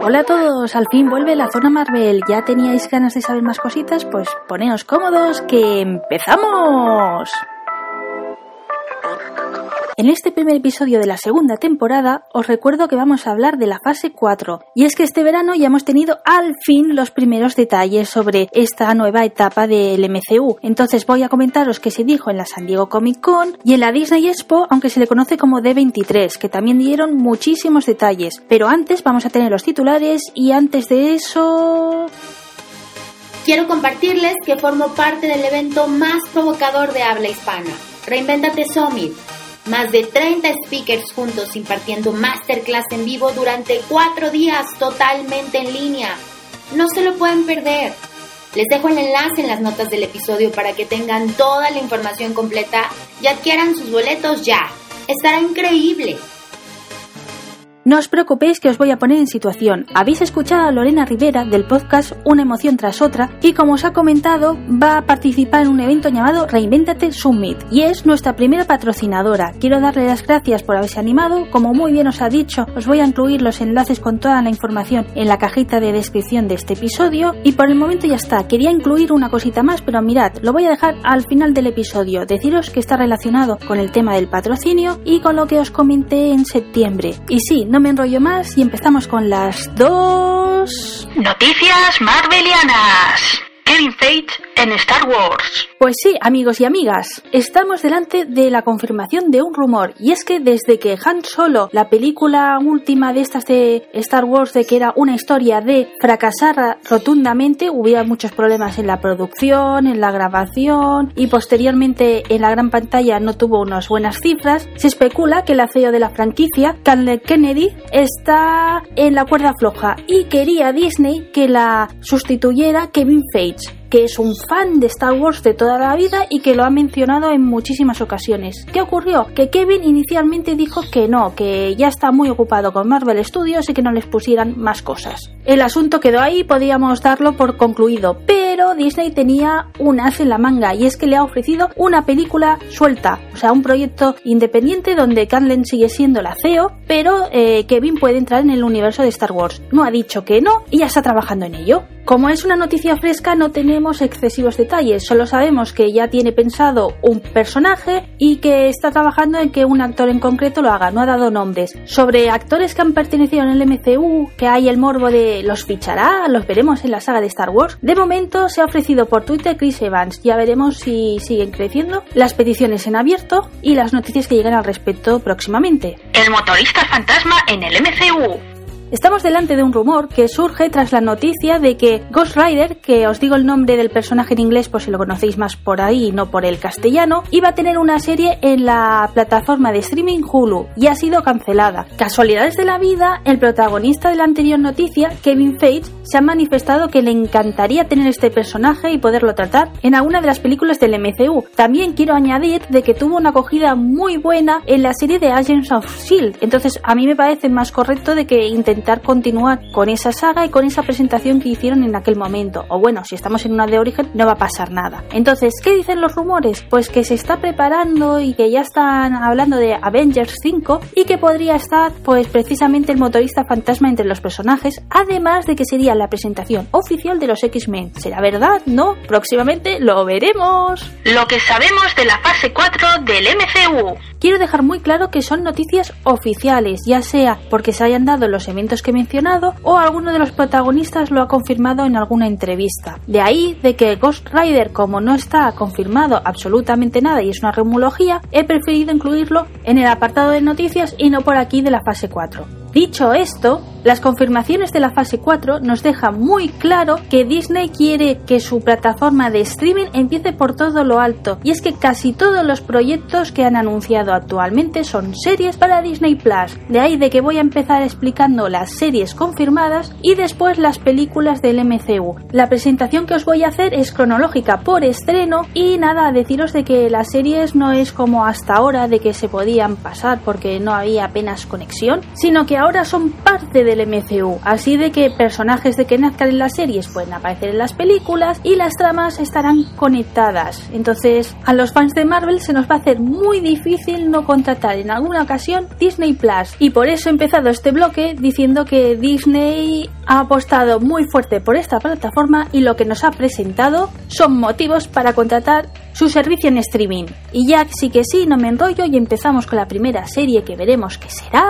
Hola a todos, al fin vuelve la zona Marvel. ¿Ya teníais ganas de saber más cositas? Pues poneos cómodos, que empezamos. En este primer episodio de la segunda temporada os recuerdo que vamos a hablar de la fase 4, y es que este verano ya hemos tenido al fin los primeros detalles sobre esta nueva etapa del MCU. Entonces voy a comentaros qué se dijo en la San Diego Comic Con y en la Disney Expo, aunque se le conoce como D23, que también dieron muchísimos detalles, pero antes vamos a tener los titulares y antes de eso... Quiero compartirles que formo parte del evento más provocador de habla hispana, Reinventate Summit. Más de 30 speakers juntos impartiendo masterclass en vivo durante 4 días totalmente en línea. No se lo pueden perder. Les dejo el enlace en las notas del episodio para que tengan toda la información completa y adquieran sus boletos ya. Estará increíble. No os preocupéis que os voy a poner en situación. Habéis escuchado a Lorena Rivera del podcast Una emoción tras otra, que como os ha comentado va a participar en un evento llamado Reinvéntate Summit y es nuestra primera patrocinadora. Quiero darle las gracias por haberse animado. Como muy bien os ha dicho, os voy a incluir los enlaces con toda la información en la cajita de descripción de este episodio y por el momento ya está. Quería incluir una cosita más, pero mirad, lo voy a dejar al final del episodio. Deciros que está relacionado con el tema del patrocinio y con lo que os comenté en septiembre. Y sí, no me enrollo más y empezamos con las 2 noticias marvelianas. Kevin Feige en Star Wars. Pues sí, amigos y amigas, estamos delante de la confirmación de un rumor, y es que desde que Han Solo, la película última de estas de Star Wars, de que era una historia de fracasar rotundamente, hubiera muchos problemas en la producción, en la grabación y posteriormente en la gran pantalla no tuvo unas buenas cifras, se especula que la CEO de la franquicia, Kathleen Kennedy, está en la cuerda floja y quería a Disney que la sustituyera Kevin Feige, que es un fan de Star Wars de toda la vida y que lo ha mencionado en muchísimas ocasiones. ¿Qué ocurrió? Que Kevin inicialmente dijo que no, que ya está muy ocupado con Marvel Studios y que no les pusieran más cosas. El asunto quedó ahí, podíamos darlo por concluido, pero Disney tenía un as en la manga, y es que le ha ofrecido una película suelta, o sea, un proyecto independiente donde Kathleen sigue siendo la CEO, pero Kevin puede entrar en el universo de Star Wars. No ha dicho que no y ya está trabajando en ello. Como es una noticia fresca, no tenemos excesivos detalles, solo sabemos que ya tiene pensado un personaje y que está trabajando en que un actor en concreto lo haga, no ha dado nombres. Sobre actores que han pertenecido en el MCU, que hay el morbo de ¿los fichará?, ¿los veremos en la saga de Star Wars? De momento se ha ofrecido por Twitter Chris Evans, ya veremos si siguen creciendo las peticiones en abierto y las noticias que llegan al respecto próximamente. El motorista fantasma en el MCU. Estamos delante de un rumor que surge tras la noticia de que Ghost Rider, que os digo el nombre del personaje en inglés por si lo conocéis más por ahí y no por el castellano, iba a tener una serie en la plataforma de streaming Hulu y ha sido cancelada. Casualidades de la vida, el protagonista de la anterior noticia, Kevin Feige, se ha manifestado que le encantaría tener este personaje y poderlo tratar en alguna de las películas del MCU. También quiero añadir de que tuvo una acogida muy buena en la serie de Agents of S.H.I.E.L.D., entonces a mí me parece más correcto de que intentar continuar con esa saga y con esa presentación que hicieron en aquel momento. O bueno, si estamos en una de origen no va a pasar nada. Entonces, ¿qué dicen los rumores? Pues que se está preparando y que ya están hablando de Avengers 5 y que podría estar pues precisamente el motorista fantasma entre los personajes, además de que sería la presentación oficial de los X-Men. ¿Será verdad? ¿No? Próximamente lo veremos. Lo que sabemos de la fase 4 del MCU. Quiero dejar muy claro que son noticias oficiales, ya sea porque se hayan dado los eventos que he mencionado o alguno de los protagonistas lo ha confirmado en alguna entrevista. De ahí de que Ghost Rider, como no está confirmado absolutamente nada y es una rumología, he preferido incluirlo en el apartado de noticias y no por aquí de la fase 4. Dicho esto, las confirmaciones de la fase 4 nos dejan muy claro que Disney quiere que su plataforma de streaming empiece por todo lo alto, y es que casi todos los proyectos que han anunciado actualmente son series para Disney+. De ahí de que voy a empezar explicando las series confirmadas y después las películas del MCU. La presentación que os voy a hacer es cronológica por estreno y nada, a deciros de que las series no es como hasta ahora de que se podían pasar porque no había apenas conexión, sino que ahora son parte del MCU, así de que personajes de que nazcan en las series pueden aparecer en las películas y las tramas estarán conectadas. Entonces, a los fans de Marvel se nos va a hacer muy difícil no contratar en alguna ocasión Disney+, y por eso he empezado este bloque diciendo que Disney ha apostado muy fuerte por esta plataforma y lo que nos ha presentado son motivos para contratar su servicio en streaming. Y ya sí que sí, no me enrollo y empezamos con la primera serie que veremos, que será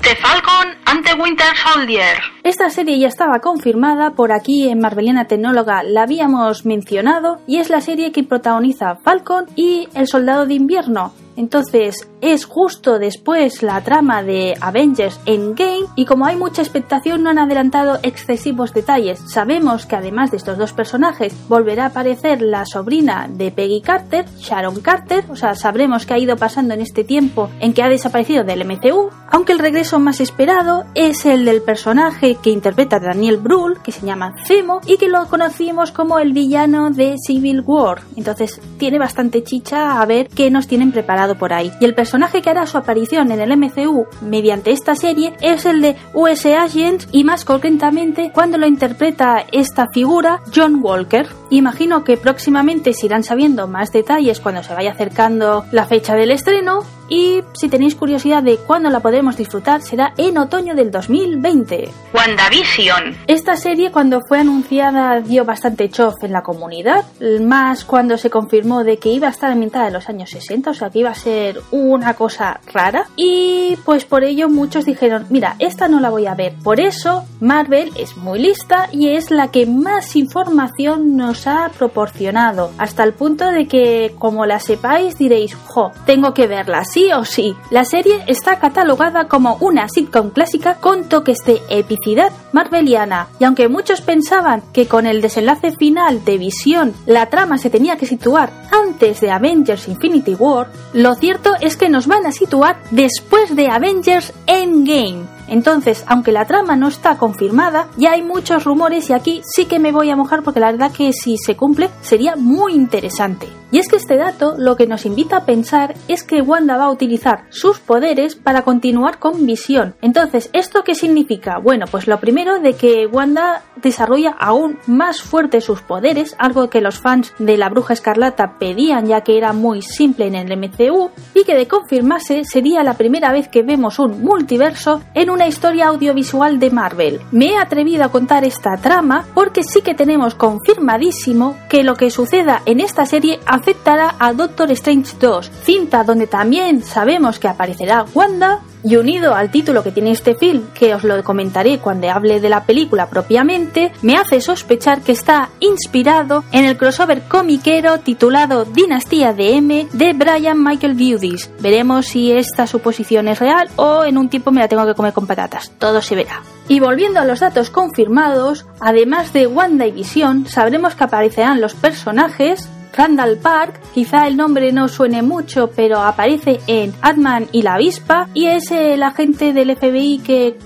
The Falcon and the Winter Soldier. Esta serie ya estaba confirmada por aquí en Marveliana Tecnóloga, la habíamos mencionado, y es la serie que protagoniza Falcon y el Soldado de Invierno. Entonces es justo después la trama de Avengers Endgame y como hay mucha expectación no han adelantado excesivos detalles. Sabemos que además de estos dos personajes volverá a aparecer la sobrina de Peggy Carter, Sharon Carter, o sea, sabremos qué ha ido pasando en este tiempo en que ha desaparecido del MCU, aunque el regreso más esperado es el del personaje que interpreta Daniel Brühl, que se llama Zemo y que lo conocimos como el villano de Civil War. Entonces tiene bastante chicha a ver qué nos tienen preparado por ahí. Y el personaje que hará su aparición en el MCU mediante esta serie es el de USA Agents y más concretamente cuando lo interpreta esta figura John Walker. Imagino que próximamente se irán sabiendo más detalles cuando se vaya acercando la fecha del estreno y si tenéis curiosidad de cuándo la podremos disfrutar será en otoño del 2020. WandaVision. Esta serie cuando fue anunciada dio bastante chof en la comunidad, más cuando se confirmó de que iba a estar ambientada en los años 60, o sea que iba a ser una cosa rara y pues por ello muchos dijeron, mira, esta no la voy a ver. Por eso Marvel es muy lista y es la que más información nos ha proporcionado, hasta el punto de que como la sepáis diréis, jo, tengo que verla sí o sí. La serie está catalogada como una sitcom clásica con toques de epicidad marveliana y aunque muchos pensaban que con el desenlace final de Visión la trama se tenía que situar antes de Avengers Infinity War, lo cierto es que nos van a situar después de Avengers Endgame. Entonces, aunque la trama no está confirmada, ya hay muchos rumores y aquí sí que me voy a mojar porque la verdad que si se cumple sería muy interesante. Y es que este dato lo que nos invita a pensar es que Wanda va a utilizar sus poderes para continuar con Visión. Entonces, ¿esto qué significa? Bueno, pues lo primero de que Wanda desarrolla aún más fuerte sus poderes, algo que los fans de la Bruja Escarlata pedían ya que era muy simple en el MCU y que de confirmarse sería la primera vez que vemos un multiverso en una historia audiovisual de Marvel. Me he atrevido a contar esta trama porque sí que tenemos confirmadísimo que lo que suceda en esta serie afectará a Doctor Strange 2, cinta donde también sabemos que aparecerá Wanda. Y unido al título que tiene este film, que os lo comentaré cuando hable de la película propiamente, me hace sospechar que está inspirado en el crossover comiquero titulado Dinastía de M de Brian Michael Bendis. Veremos si esta suposición es real o en un tiempo me la tengo que comer con patatas, todo se verá. Y volviendo a los datos confirmados, además de Wanda y Visión, sabremos que aparecerán los personajes Randall Park, quizá el nombre no suene mucho, pero aparece en Ant-Man y la avispa y es el agente del FBI que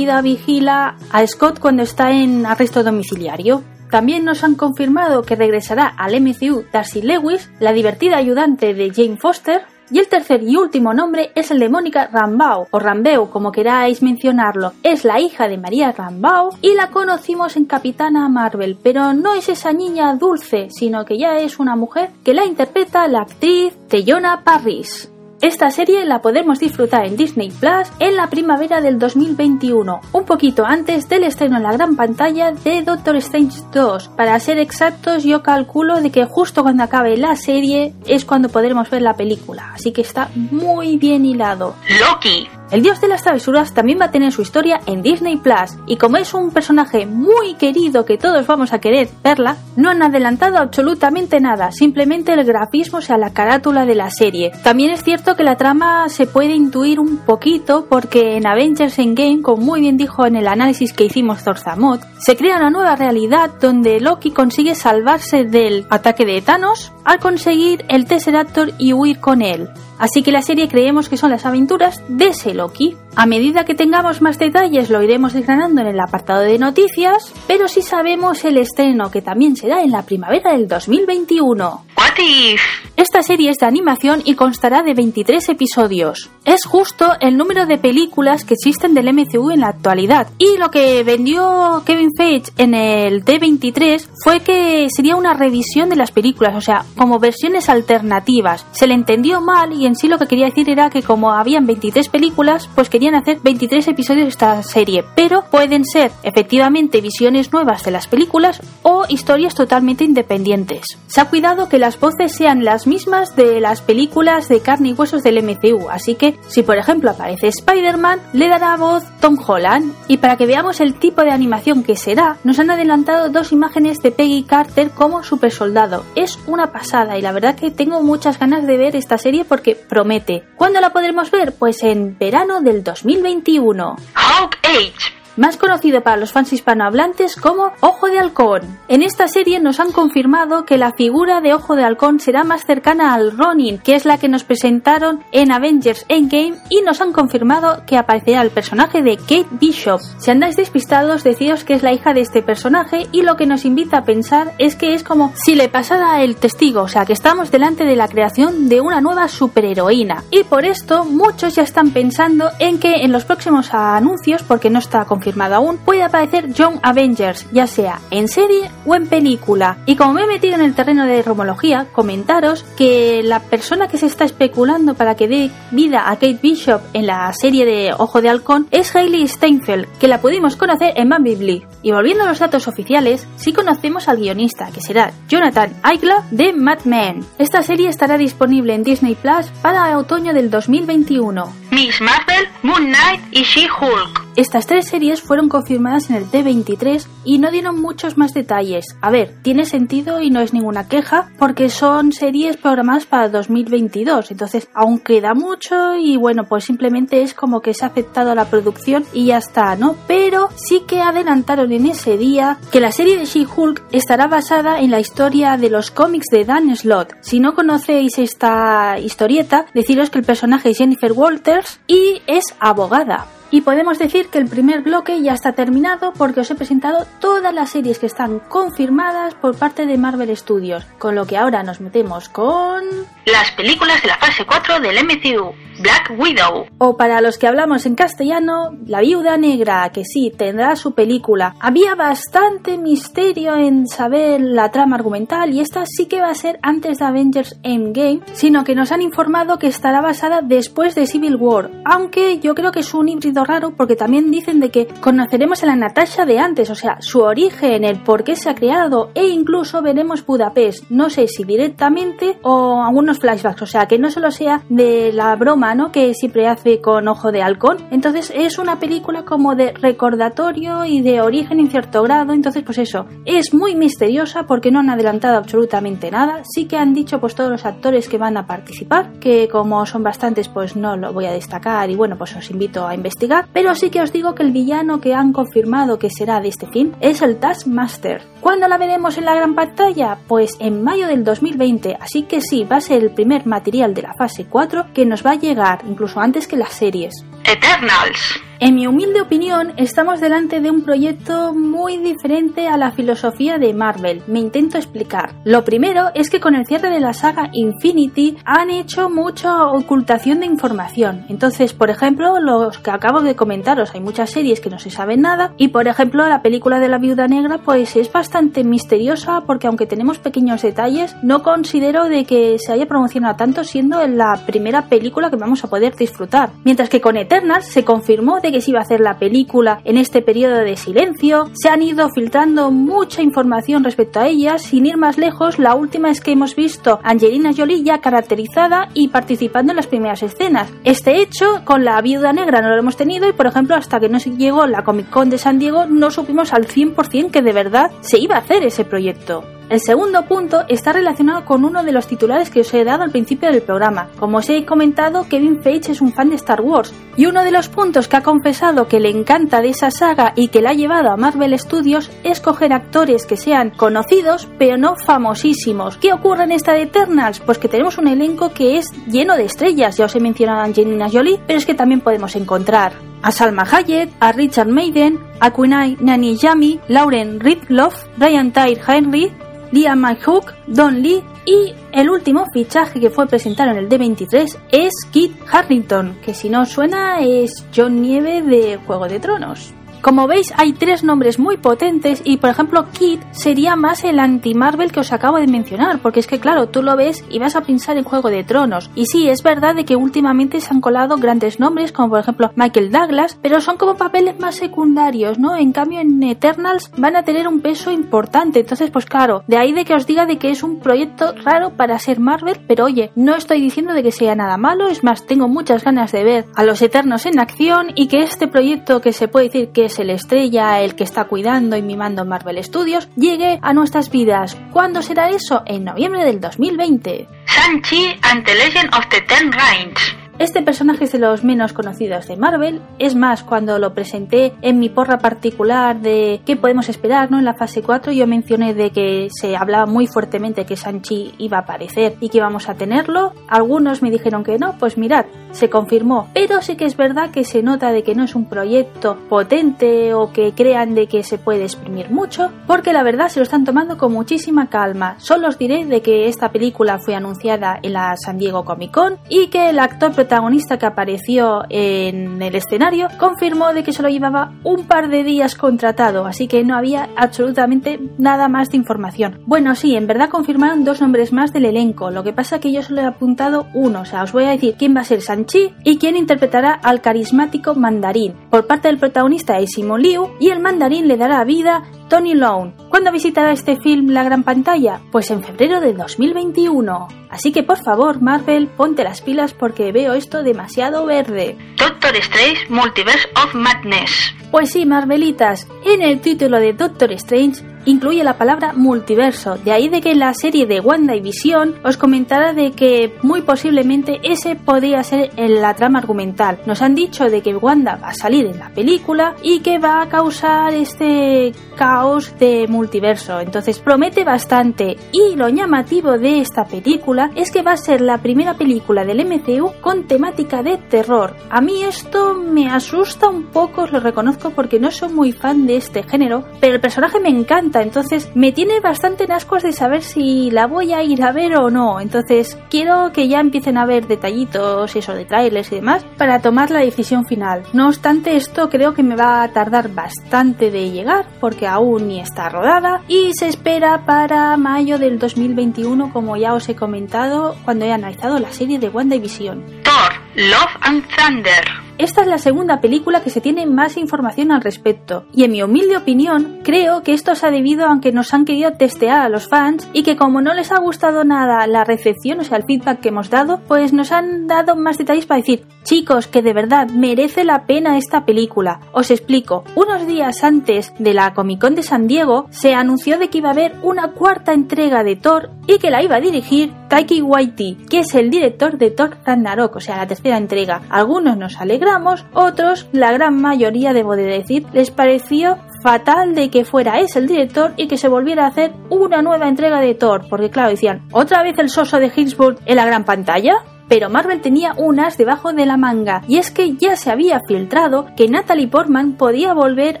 vigila a Scott cuando está en arresto domiciliario. También nos han confirmado que regresará al MCU Darcy Lewis, la divertida ayudante de Jane Foster. Y el tercer y último nombre es el de Mónica Rambeau, o Rambeau como queráis mencionarlo. Es la hija de María Rambeau y la conocimos en Capitana Marvel, pero no es esa niña dulce, sino que ya es una mujer que la interpreta la actriz Teyona Parris. Esta serie la podemos disfrutar en Disney Plus en la primavera del 2021, un poquito antes del estreno en la gran pantalla de Doctor Strange 2. Para ser exactos, yo calculo de que justo cuando acabe la serie es cuando podremos ver la película, así que está muy bien hilado. Loki. El dios de las travesuras también va a tener su historia en Disney Plus y como es un personaje muy querido que todos vamos a querer verla, no han adelantado absolutamente nada, simplemente el grafismo, o sea, la carátula de la serie. También es cierto que la trama se puede intuir un poquito porque en Avengers Endgame, como muy bien dijo en el análisis que hicimos Zorzamot, se crea una nueva realidad donde Loki consigue salvarse del ataque de Thanos al conseguir el Tesseractor y huir con él. Así que la serie creemos que son las aventuras de ese Loki. A medida que tengamos más detalles lo iremos desgranando en el apartado de noticias, pero sí sabemos el estreno, que también será en la primavera del 2021. gratis. Esta serie es de animación y constará de 23 episodios. Es justo el número de películas que existen del MCU en la actualidad. Y lo que vendió Kevin Feige en el D23 fue que sería una revisión de las películas, o sea, como versiones alternativas. Se le entendió mal y en sí lo que quería decir era que como habían 23 películas, pues querían hacer 23 episodios de esta serie. Pero pueden ser efectivamente visiones nuevas de las películas o historias totalmente independientes. Se ha cuidado que las voces sean las mismas de las películas de carne y huesos del MCU, así que si por ejemplo aparece Spider-Man, le dará voz Tom Holland. Y para que veamos el tipo de animación que será, nos han adelantado dos imágenes de Peggy Carter como supersoldado. Es una pasada y la verdad que tengo muchas ganas de ver esta serie porque promete. ¿Cuándo la podremos ver? Pues en verano del 2021. Hawk Age, más conocido para los fans hispanohablantes como Ojo de Halcón. En esta serie nos han confirmado que la figura de Ojo de Halcón será más cercana al Ronin, que es la que nos presentaron en Avengers Endgame, y nos han confirmado que aparecerá el personaje de Kate Bishop. Si andáis despistados, deciros que es la hija de este personaje, y lo que nos invita a pensar es que es como si le pasara el testigo, o sea que estamos delante de la creación de una nueva superheroína. Y por esto muchos ya están pensando en que en los próximos anuncios, porque no está confirmado aún, puede aparecer Young Avengers, ya sea en serie o en película. Y como me he metido en el terreno de rumología, comentaros que la persona que se está especulando para que dé vida a Kate Bishop en la serie de Ojo de Halcón es Hailey Steinfeld, que la pudimos conocer en Bumblebee Bleak. Y volviendo a los datos oficiales, sí conocemos al guionista, que será Jonathan Aykroyd de Mad Men. Esta serie estará disponible en Disney+ para otoño del 2021. Miss Marvel, Moon Knight y She-Hulk. Estas tres series fueron confirmadas en el D23 y no dieron muchos más detalles. A ver, tiene sentido y no es ninguna queja porque son series programadas para 2022, entonces aún queda mucho y bueno, pues simplemente es como que se ha afectado a la producción y ya está, ¿no? Pero sí que adelantaron en ese día que la serie de She-Hulk estará basada en la historia de los cómics de Dan Slott. Si no conocéis esta historieta, deciros que el personaje es Jennifer Walters y es abogada. Y podemos decir que el primer bloque ya está terminado porque os he presentado todas las series que están confirmadas por parte de Marvel Studios, con lo que ahora nos metemos con las películas de la fase 4 del MCU, Black Widow. O para los que hablamos en castellano, La Viuda Negra, que sí, tendrá su película. Había bastante misterio en saber la trama argumental y esta sí que va a ser antes de Avengers Endgame, sino que nos han informado que estará basada después de Civil War, aunque yo creo que es un híbrido raro porque también dicen de que conoceremos a la Natasha de antes, o sea, su origen, el por qué se ha creado e incluso veremos Budapest, no sé si directamente o algunos flashbacks, o sea, que no solo sea de la broma, ¿no?, que siempre hace con Ojo de Halcón. Entonces es una película como de recordatorio y de origen en cierto grado, entonces pues eso, es muy misteriosa porque no han adelantado absolutamente nada. Sí que han dicho pues todos los actores que van a participar, que como son bastantes pues no lo voy a destacar y bueno, pues os invito a investigar, pero sí que os digo que el villano que han confirmado que será de este film es el Taskmaster. ¿Cuándo la veremos en la gran pantalla? Pues en mayo del 2020, así que sí, va a ser el primer material de la fase 4 que nos va a llegar, incluso antes que las series. Eternals. En mi humilde opinión, estamos delante de un proyecto muy diferente a la filosofía de Marvel. Me intento explicar. Lo primero es que con el cierre de la saga Infinity han hecho mucha ocultación de información. Entonces, por ejemplo, los que acabo de comentaros, hay muchas series que no se sabe nada y, por ejemplo, la película de La Viuda Negra pues es bastante misteriosa porque aunque tenemos pequeños detalles, no considero de que se haya promocionado tanto siendo la primera película que vamos a poder disfrutar. Mientras que con Eternals se confirmó de que se iba a hacer la película en este periodo de silencio, se han ido filtrando mucha información respecto a ella. Sin ir más lejos, la última es que hemos visto a Angelina Jolie ya caracterizada y participando en las primeras escenas. Este hecho con La Viuda Negra no lo hemos tenido y por ejemplo hasta que no llegó la Comic Con de San Diego no supimos al 100% que de verdad se iba a hacer ese proyecto. El segundo punto está relacionado con uno de los titulares que os he dado al principio del programa. Como os he comentado, Kevin Feige es un fan de Star Wars y uno de los puntos que ha confesado que le encanta de esa saga y que la ha llevado a Marvel Studios es coger actores que sean conocidos pero no famosísimos. ¿Qué ocurre en esta de Eternals? Pues que tenemos un elenco que es lleno de estrellas. Ya os he mencionado a Angelina Jolie, pero es que también podemos encontrar a Salma Hayek, a Richard Madden, a Kunal Nanjiani, Lauren Ridloff, Ryan Tyree Henry, Liam McHugh, Don Lee, Y el último fichaje que fue presentado en el D23 es Kit Harington, que si no os suena es John Nieve de Juego de Tronos. Como veis, hay tres nombres muy potentes y, por ejemplo, Kit sería más el anti-Marvel que os acabo de mencionar, porque es que, claro, tú lo ves y vas a pensar en Juego de Tronos. Y sí, es verdad de que últimamente se han colado grandes nombres, como por ejemplo Michael Douglas, pero son como papeles más secundarios, ¿no? En cambio, en Eternals van a tener un peso importante, entonces, pues claro, de ahí de que os diga de que es un proyecto raro para ser Marvel, pero oye, no estoy diciendo de que sea nada malo, es más, tengo muchas ganas de ver a los Eternos en acción y que este proyecto, que se puede decir que es el estrella, el que está cuidando y mimando Marvel Studios, llegue a nuestras vidas. ¿Cuándo será eso? En noviembre del 2020. Shang-Chi and the Legend of the Ten Rings. Este personaje es de los menos conocidos de Marvel, es más, cuando lo presenté en mi porra particular de qué podemos esperar, ¿no?, en la fase 4, yo mencioné de que se hablaba muy fuertemente que Shang-Chi iba a aparecer y que íbamos a tenerlo. Algunos me dijeron que no, pues mirad, se confirmó, pero sí que es verdad que se nota de que no es un proyecto potente o que crean de que se puede exprimir mucho, porque la verdad se lo están tomando con muchísima calma. Solo os diré de que esta película fue anunciada en la San Diego Comic Con y que el actor protagonista que apareció en el escenario confirmó de que solo llevaba un par de días contratado, así que no había absolutamente nada más de información. Bueno, sí, en verdad confirmaron dos nombres más del elenco, lo que pasa que yo solo he apuntado uno, o sea, os voy a decir quién va a ser Shang-Chi y quién interpretará al carismático mandarín. Por parte del protagonista es Simu Liu y el mandarín le dará vida Tony Leung. ¿Cuándo visitará este film la gran pantalla? Pues en febrero de 2021. Así que por favor, Marvel, ponte las pilas porque veo esto demasiado verde. Doctor Strange Multiverse of Madness. Pues sí, Marvelitas, en el título de Doctor Strange incluye la palabra multiverso, de ahí de que la serie de Wanda y Visión os comentará de que muy posiblemente ese podría ser en la trama argumental. Nos han dicho de que Wanda va a salir en la película y que va a causar este caos de multiverso, entonces promete bastante. Y lo llamativo de esta película es que va a ser la primera película del MCU con temática de terror. A mí esto me asusta un poco, os lo reconozco, porque no soy muy fan de este género, pero el personaje me encanta. Entonces me tiene bastante en ascuas de saber si la voy a ir a ver o no. Entonces quiero que ya empiecen a ver detallitos, eso de trailers y demás, para tomar la decisión final. No obstante, esto creo que me va a tardar bastante de llegar, porque aún ni está rodada y se espera para mayo del 2021, como ya os he comentado cuando he analizado la serie de WandaVision. Thor, Love and Thunder. Esta es la segunda película que se tiene más información al respecto, y en mi humilde opinión creo que esto se ha debido a que nos han querido testear a los fans y que como no les ha gustado nada la recepción, o sea el feedback que hemos dado, pues nos han dado más detalles para decir, chicos, que de verdad merece la pena esta película. Os explico, unos días antes de la Comic Con de San Diego se anunció de que iba a haber una cuarta entrega de Thor y que la iba a dirigir Taika Waititi, que es el director de Thor Ragnarok, o sea la tercera entrega. Algunos nos alegramos, otros, la gran mayoría debo de decir, les pareció fatal de que fuera ese el director y que se volviera a hacer una nueva entrega de Thor, porque claro, decían, ¿otra vez el soso de Hemsworth en la gran pantalla? Pero Marvel tenía un as debajo de la manga, y es que ya se había filtrado que Natalie Portman podía volver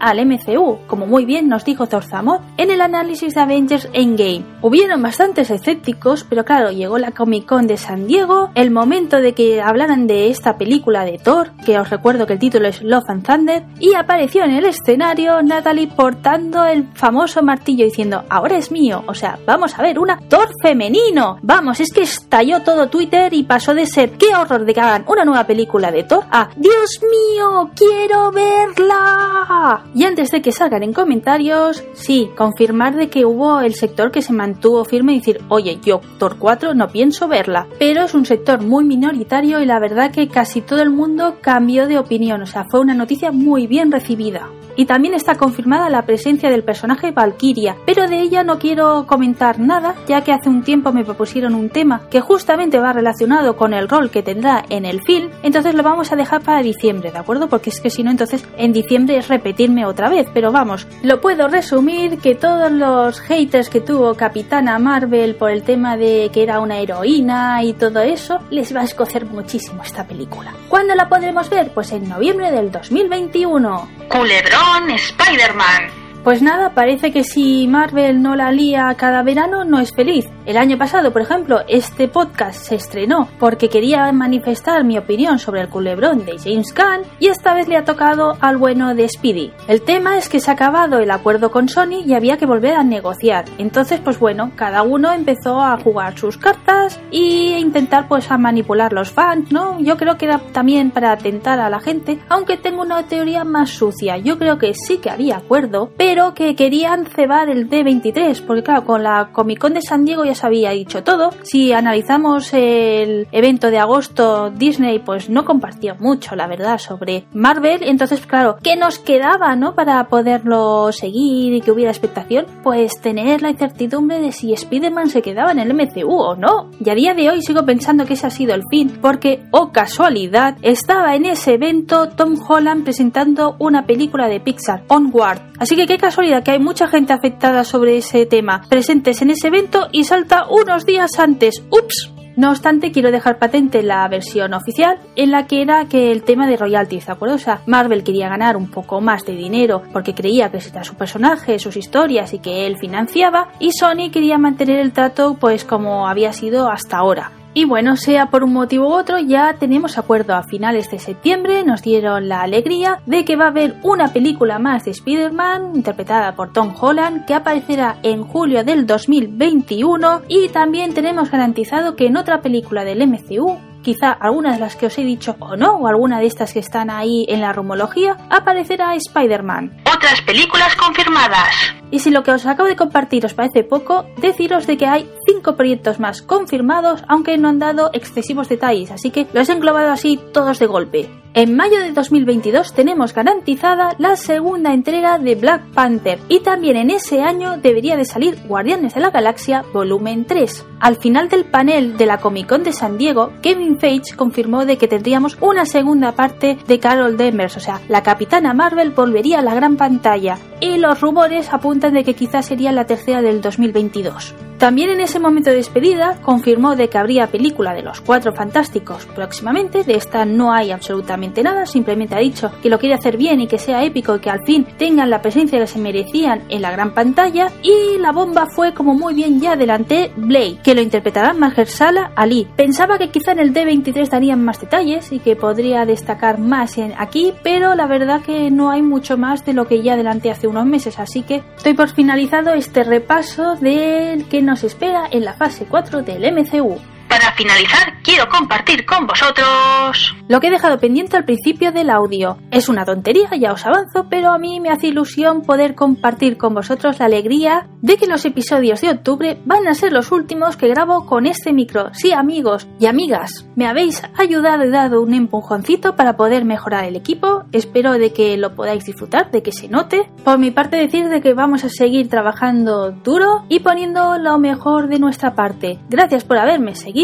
al MCU, como muy bien nos dijo Zorzamor en el análisis de Avengers Endgame. Hubieron bastantes escépticos, pero claro, llegó la Comic Con de San Diego, el momento de que hablaran de esta película de Thor, que os recuerdo que el título es Love and Thunder, y apareció en el escenario Natalie portando el famoso martillo diciendo, ahora es mío, o sea, vamos a ver una Thor femenino. Vamos, es que estalló todo Twitter y pasó de ser qué horror de que hagan una nueva película de Thor a Dios mío, quiero verla. Y antes de que salgan en comentarios, sí, confirmar de que hubo el sector que se mantuvo firme y decir, oye, yo Thor 4 no pienso verla, pero es un sector muy minoritario y la verdad que casi todo el mundo cambió de opinión, o sea, fue una noticia muy bien recibida. Y también está confirmada la presencia del personaje Valkyria, pero de ella no quiero comentar nada, ya que hace un tiempo me propusieron un tema que justamente va relacionado con el rol que tendrá en el film, entonces lo vamos a dejar para diciembre, ¿de acuerdo? Porque es que si no, entonces en diciembre es repetirme otra vez, pero vamos, lo puedo resumir que todos los haters que tuvo Capitana Marvel por el tema de que era una heroína y todo eso, les va a escocer muchísimo esta película. ¿Cuándo la podremos ver? Pues en noviembre del 2021. Culebrón Spider-Man. Pues nada, parece que si Marvel no la lía cada verano no es feliz. El año pasado, por ejemplo, este podcast se estrenó porque quería manifestar mi opinión sobre el culebrón de James Gunn y esta vez le ha tocado al bueno de Speedy. El tema es que se ha acabado el acuerdo con Sony y había que volver a negociar. Entonces, pues bueno, cada uno empezó a jugar sus cartas e intentar pues a manipular los fans, ¿no? Yo creo que era también para atentar a la gente, aunque tengo una teoría más sucia. Yo creo que sí que había acuerdo, pero que querían cebar el D23, porque claro, con la Comic Con de San Diego ya se había dicho todo. Si analizamos el evento de agosto, Disney pues no compartió mucho, la verdad, sobre Marvel. Entonces, claro, ¿qué nos quedaba, no? Para poderlo seguir y que hubiera expectación, pues tener la incertidumbre de si Spider-Man se quedaba en el MCU o no. Y a día de hoy sigo pensando que ese ha sido el fin, porque, oh casualidad, estaba en ese evento Tom Holland presentando una película de Pixar, Onward. Así que qué casualidad que hay mucha gente afectada sobre ese tema, presentes en ese evento y salta unos días antes. ¡Ups! No obstante, quiero dejar patente la versión oficial en la que era que el tema de royalties, ¿de acuerdo? O sea, Marvel quería ganar un poco más de dinero porque creía que era su personaje, sus historias y que él financiaba, y Sony quería mantener el trato pues como había sido hasta ahora. Y bueno, sea por un motivo u otro, ya tenemos acuerdo. A finales de septiembre nos dieron la alegría de que va a haber una película más de Spider-Man, interpretada por Tom Holland, que aparecerá en julio del 2021, y también tenemos garantizado que en otra película del MCU, quizá alguna de las que os he dicho o no, o alguna de estas que están ahí en la rumología, aparecerá Spider-Man. Otras películas confirmadas. Y si lo que os acabo de compartir os parece poco, deciros de que hay 5 proyectos más confirmados, aunque no han dado excesivos detalles, así que los he englobado así todos de golpe. En mayo de 2022 tenemos garantizada la segunda entrega de Black Panther, y también en ese año debería de salir Guardianes de la Galaxia Volumen 3. Al final del panel de la Comic Con de San Diego, Kevin Feige confirmó de que tendríamos una segunda parte de Carol Danvers, o sea, la Capitana Marvel volvería a la gran pantalla, y los rumores apuntan de que quizás sería la tercera del 2022. También en ese momento de despedida confirmó de que habría película de los 4 Fantásticos próximamente. De esta no hay absolutamente nada, simplemente ha dicho que lo quiere hacer bien y que sea épico y que al fin tengan la presencia que se merecían en la gran pantalla. Y la bomba fue, como muy bien ya adelanté, Blade, que lo interpretará Mahershala Ali. Pensaba que quizá en el D23 darían más detalles y que podría destacar más aquí, pero la verdad que no hay mucho más de lo que ya adelanté hace unos meses, así que estoy por finalizado este repaso del que nos espera en la fase 4 del MCU. Para finalizar, quiero compartir con vosotros lo que he dejado pendiente al principio del audio. Es una tontería, ya os avanzo, pero a mí me hace ilusión poder compartir con vosotros la alegría de que los episodios de octubre van a ser los últimos que grabo con este micro. Sí, amigos y amigas, me habéis ayudado y dado un empujoncito para poder mejorar el equipo. Espero de que lo podáis disfrutar, de que se note. Por mi parte, decir de que vamos a seguir trabajando duro y poniendo lo mejor de nuestra parte. Gracias por haberme seguido.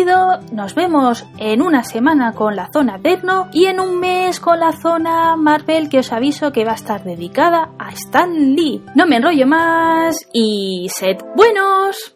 Nos vemos en una semana con la zona Tecno y en un mes con la zona Marvel, que os aviso que va a estar dedicada a Stan Lee. No me enrollo más y sed buenos.